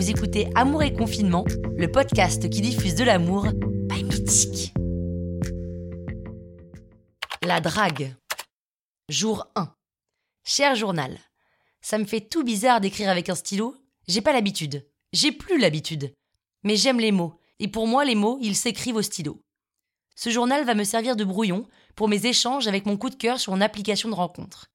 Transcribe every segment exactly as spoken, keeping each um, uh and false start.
Vous écoutez Amour et Confinement, le podcast qui diffuse de l'amour by Mythique. La drague. Jour un. Cher journal, ça me fait tout bizarre d'écrire avec un stylo. J'ai pas l'habitude. J'ai plus l'habitude. Mais j'aime les mots. Et pour moi, les mots, ils s'écrivent au stylo. Ce journal va me servir de brouillon pour mes échanges avec mon coup de cœur sur une application de rencontre.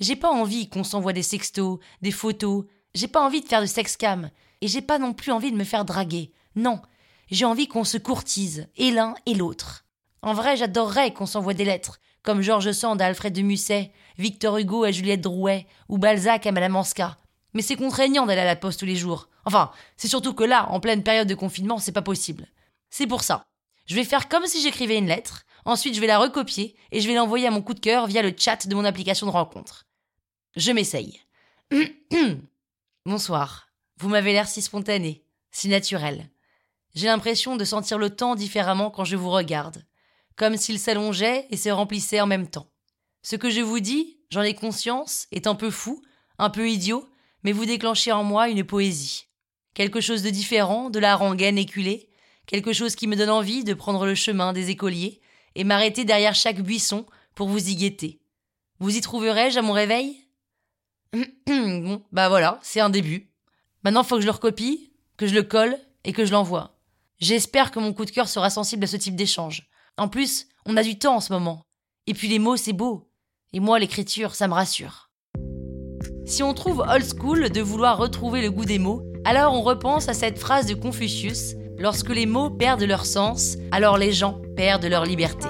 J'ai pas envie qu'on s'envoie des sextos, des photos. J'ai pas envie de faire de sexcam. Et j'ai pas non plus envie de me faire draguer. Non, j'ai envie qu'on se courtise, et l'un et l'autre. En vrai, j'adorerais qu'on s'envoie des lettres, comme Georges Sand à Alfred de Musset, Victor Hugo à Juliette Drouet, ou Balzac à Madame Hanska. Mais c'est contraignant d'aller à la poste tous les jours. Enfin, c'est surtout que là, en pleine période de confinement, c'est pas possible. C'est pour ça. Je vais faire comme si j'écrivais une lettre, ensuite je vais la recopier, et je vais l'envoyer à mon coup de cœur via le chat de mon application de rencontre. Je m'essaye. Bonsoir. Vous m'avez l'air si spontané, si naturel. J'ai l'impression de sentir le temps différemment quand je vous regarde, comme s'il s'allongeait et se remplissait en même temps. Ce que je vous dis, j'en ai conscience, est un peu fou, un peu idiot, mais vous déclenchez en moi une poésie. Quelque chose de différent, de la rengaine éculée, quelque chose qui me donne envie de prendre le chemin des écoliers et m'arrêter derrière chaque buisson pour vous y guetter. Vous y trouverai-je à mon réveil ? Bon, bah voilà, c'est un début. Maintenant, faut que je le recopie, que je le colle et que je l'envoie. J'espère que mon coup de cœur sera sensible à ce type d'échange. En plus, on a du temps en ce moment. Et puis les mots, c'est beau. Et moi, l'écriture, ça me rassure. Si on trouve old school de vouloir retrouver le goût des mots, alors on repense à cette phrase de Confucius : lorsque les mots perdent leur sens, alors les gens perdent leur liberté.